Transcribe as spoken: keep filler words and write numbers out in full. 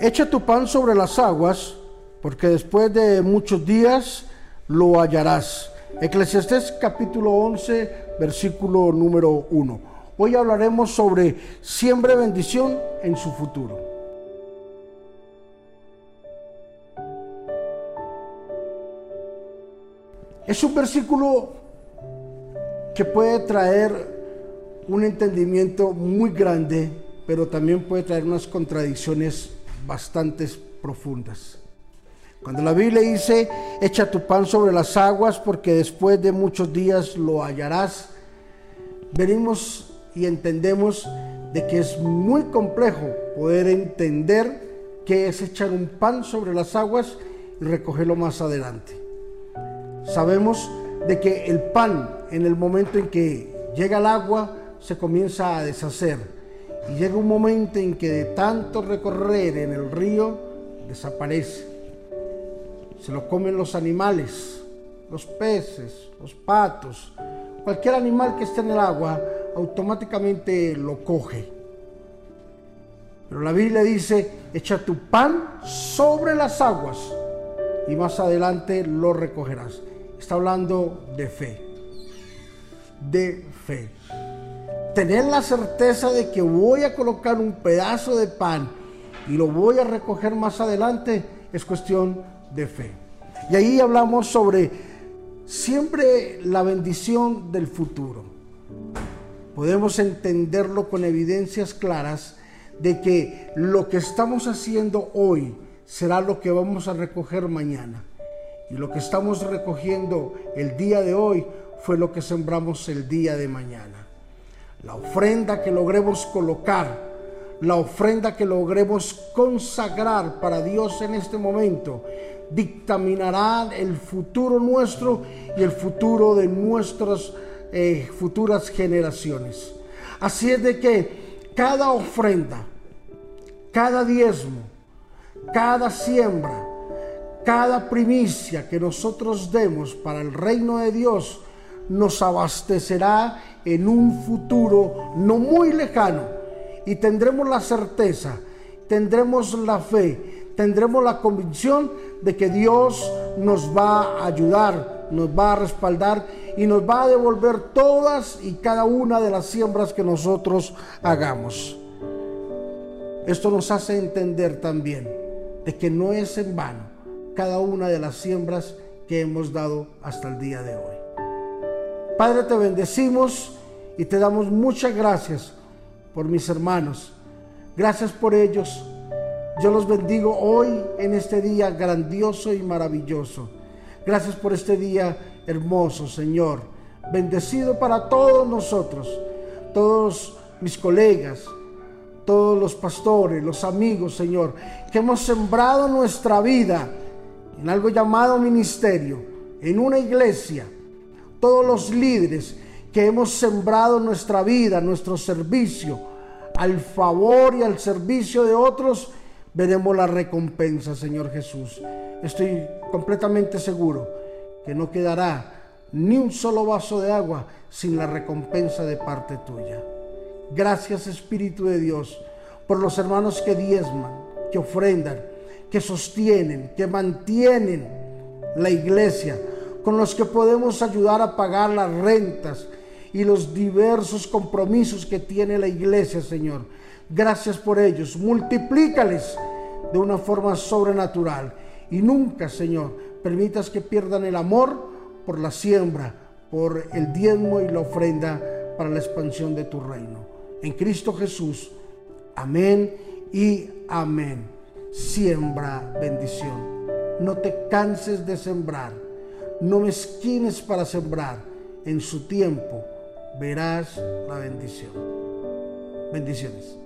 echa tu pan sobre las aguas, porque después de muchos días lo hallarás. Eclesiastés capítulo once, versículo número uno. Hoy hablaremos sobre siembre bendición en su futuro. Es un versículo que puede traer un entendimiento muy grande, pero también puede traer unas contradicciones bastante profundas. Cuando la Biblia dice, echa tu pan sobre las aguas porque después de muchos días lo hallarás, venimos y entendemos de que es muy complejo poder entender qué es echar un pan sobre las aguas y recogerlo más adelante. Sabemos de que el pan, en el momento en que llega al agua, se comienza a deshacer, y llega un momento en que de tanto recorrer en el río desaparece. Se lo comen los animales, los peces, los patos, cualquier animal que esté en el agua automáticamente lo coge. Pero la Biblia dice, echa tu pan sobre las aguas y más adelante lo recogerás. Está hablando de fe, de fe. Tener la certeza de que voy a colocar un pedazo de pan y lo voy a recoger más adelante es cuestión de fe. Y ahí hablamos sobre siempre la bendición del futuro. Podemos entenderlo con evidencias claras de que lo que estamos haciendo hoy será lo que vamos a recoger mañana. Y lo que estamos recogiendo el día de hoy fue lo que sembramos el día de mañana. La ofrenda que logremos colocar, la ofrenda que logremos consagrar para Dios en este momento, dictaminará el futuro nuestro y el futuro de nuestras eh, futuras generaciones. Así es de que cada ofrenda, cada diezmo, cada siembra, cada primicia que nosotros demos para el reino de Dios nos abastecerá en un futuro no muy lejano, y tendremos la certeza, tendremos la fe, tendremos la convicción de que Dios nos va a ayudar, nos va a respaldar y nos va a devolver todas y cada una de las siembras que nosotros hagamos. Esto nos hace entender también de que no es en vano cada una de las siembras que hemos dado hasta el día de hoy. Padre, te bendecimos y te damos muchas gracias por mis hermanos. Gracias por ellos. Yo los bendigo hoy en este día grandioso y maravilloso. Gracias por este día hermoso, Señor. Bendecido para todos nosotros, todos mis colegas, todos los pastores, los amigos, Señor, que hemos sembrado nuestra vida en algo llamado ministerio, en una iglesia. Todos los líderes que hemos sembrado nuestra vida, nuestro servicio, al favor y al servicio de otros, veremos la recompensa, Señor Jesús. Estoy completamente seguro que no quedará ni un solo vaso de agua sin la recompensa de parte tuya. Gracias, Espíritu de Dios, por los hermanos que diezman, que ofrendan, que sostienen, que mantienen la iglesia, con los que podemos ayudar a pagar las rentas y los diversos compromisos que tiene la iglesia, Señor. Gracias por ellos. Multiplícales de una forma sobrenatural y nunca, Señor, permitas que pierdan el amor por la siembra, por el diezmo y la ofrenda para la expansión de tu reino. En Cristo Jesús. Amén y amén. Siembra bendición. No te canses de sembrar. No mezquines para sembrar. En su tiempo verás la bendición. Bendiciones.